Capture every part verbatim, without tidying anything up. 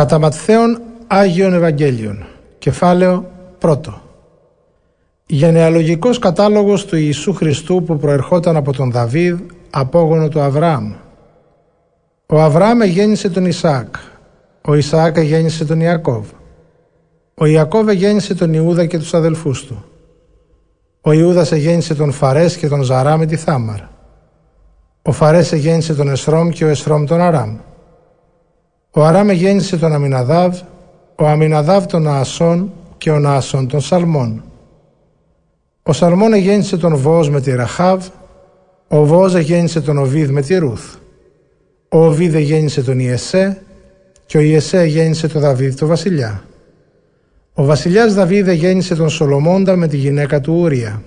Κατά Ματθαίον Άγιον Ευαγγέλιον, κεφάλαιο πρώτο. Γενεαλογικός κατάλογος του Ιησού Χριστού που προερχόταν από τον Δαβίδ, απόγονο του Αβραάμ. Ο Αβραάμ γέννησε τον Ισαάκ, ο Ισαάκ γέννησε τον Ιακώβ, ο Ιακώβ γέννησε τον Ιούδα και τους αδελφούς του, ο Ιούδας γέννησε τον Φαρές και τον Ζαρά με τη Θάμαρ, ο Φαρές γέννησε τον Εσρόμ και ο Εσρόμ τον Αράμ. Ο Αράμ γέννησε τον Αμιναδάβ, ο Αμιναδάβ τον Αασόν και ο Αασόν τον Σαλμόν. Ο Σαλμόν γέννησε τον Βόζ με τη Ραχάβ, ο Βόζ γέννησε τον Οβίδ με τη Ρούθ. Ο Οβίδ γέννησε τον Ιεσέ και ο Ιεσέ γέννησε τον Δαβίδ τον βασιλιά. Ο βασιλιάς Δαβίδ γέννησε τον Σολομώντα με τη γυναίκα του Ουρία.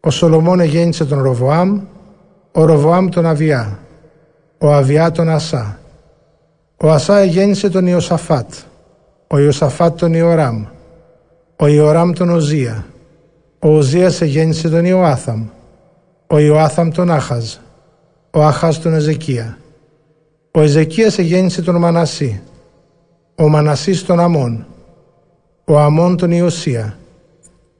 Ο Σολομών γέννησε τον Ροβοάμ, ο Ροβοάμ τον Αβιά, ο Αβιά τον Ασά. Ο Ασά γέννησε τον Ιωσαφάτ, ο Ιωσαφάτ τον Ιωράμ, ο Ιωράμ τον Οζία, ο Οζίας γέννησε τον Ιωάθαμ, ο Ιωάθαμ τον Άχαζ, ο Άχαζ τον Εζεκία, ο Εζεκίας γέννησε τον Μανασί, ο Μανασίς τον Αμών, ο Αμών τον Ιωσία,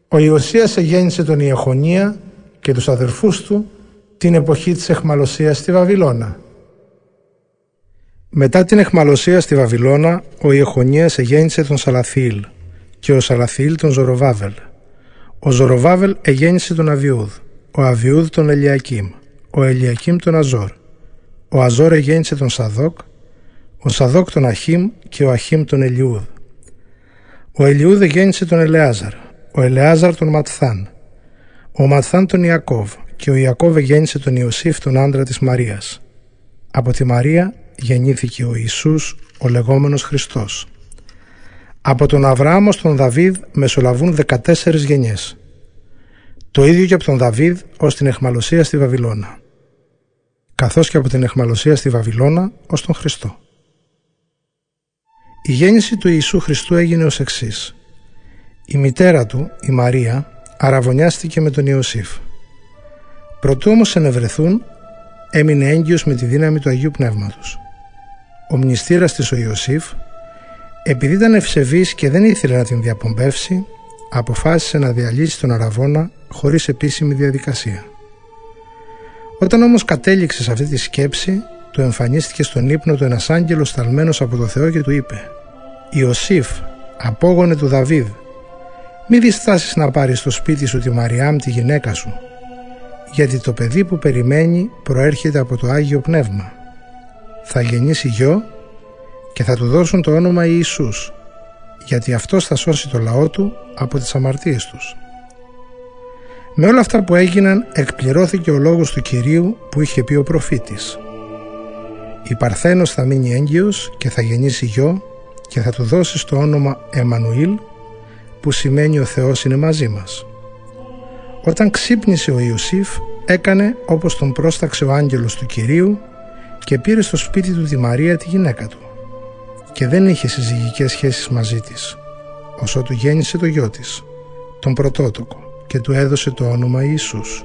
ο Ιωσίας γέννησε τον Ιεχονία και τους αδερφούς του την εποχή της αιχμαλωσίας στη Βαβυλώνα. Μετά την αιχμαλωσία στη Βαβυλώνα, ο Ιεχονίας εγέννησε τον Σαλαθιήλ και ο Σαλαθιήλ τον Ζοροβάβελ. Ο Ζοροβάβελ εγέννησε τον Αβιούδ, ο Αβιούδ τον Ελιακήμ, ο Ελιακήμ τον Αζόρ. Ο Αζόρ εγέννησε τον Σαδόκ, ο Σαδόκ τον Αχίμ και ο Αχίμ τον Ελιούδ. Ο Ελιούδ εγέννησε τον Ελεάζαρ, ο Ελεάζαρ τον Ματθάν, ο Ματθάν τον Ιακώβ και ο Ιακώβ εγέννησε τον Ιωσήφ τον άντρα της Μαρίας. Από τη Μαρία γεννήθηκε ο Ιησούς, ο λεγόμενος Χριστός. Από τον Αβραάμ ως τον Δαβίδ μεσολαβούν δεκατέσσερις γενιές. Το ίδιο και από τον Δαβίδ ως την αιχμαλωσία στη Βαβυλώνα, καθώς και από την αιχμαλωσία στη Βαβυλώνα ως τον Χριστό. Η γέννηση του Ιησού Χριστού έγινε ως εξής. Η μητέρα του, η Μαρία, αραβωνιάστηκε με τον Ιωσήφ. Προτού όμως ενευρεθούν, έμεινε έγκυος με τη δύναμη του Αγίου Πνεύματος. Ο μνηστήρας της ο Ιωσήφ, επειδή ήταν ευσεβής και δεν ήθελε να την διαπομπεύσει, αποφάσισε να διαλύσει τον αραβώνα χωρίς επίσημη διαδικασία. Όταν όμως κατέληξε σε αυτή τη σκέψη, του εμφανίστηκε στον ύπνο του ένας άγγελος σταλμένος από το Θεό και του είπε: «Ιωσήφ, απόγονε του Δαβίδ, μη διστάσεις να πάρεις στο σπίτι σου τη Μαριάμ τη γυναίκα σου, γιατί το παιδί που περιμένει προέρχεται από το Άγιο Πνεύμα. Θα γεννήσει γιο και θα του δώσουν το όνομα Ιησούς, γιατί αυτός θα σώσει το λαό του από τις αμαρτίες τους». Με όλα αυτά που έγιναν εκπληρώθηκε ο λόγος του Κυρίου που είχε πει ο προφήτης: «Η Παρθένος θα μείνει έγκυος και θα γεννήσει γιο και θα του δώσεις το όνομα Εμμανουήλ, που σημαίνει ο Θεός είναι μαζί μας». Όταν ξύπνησε ο Ιωσήφ, έκανε όπως τον πρόσταξε ο άγγελος του Κυρίου και πήρε στο σπίτι του τη Μαρία τη γυναίκα του, και δεν είχε συζυγικές σχέσεις μαζί της, ώσοτου γέννησε το γιο της, τον πρωτότοκο, και του έδωσε το όνομα Ιησούς.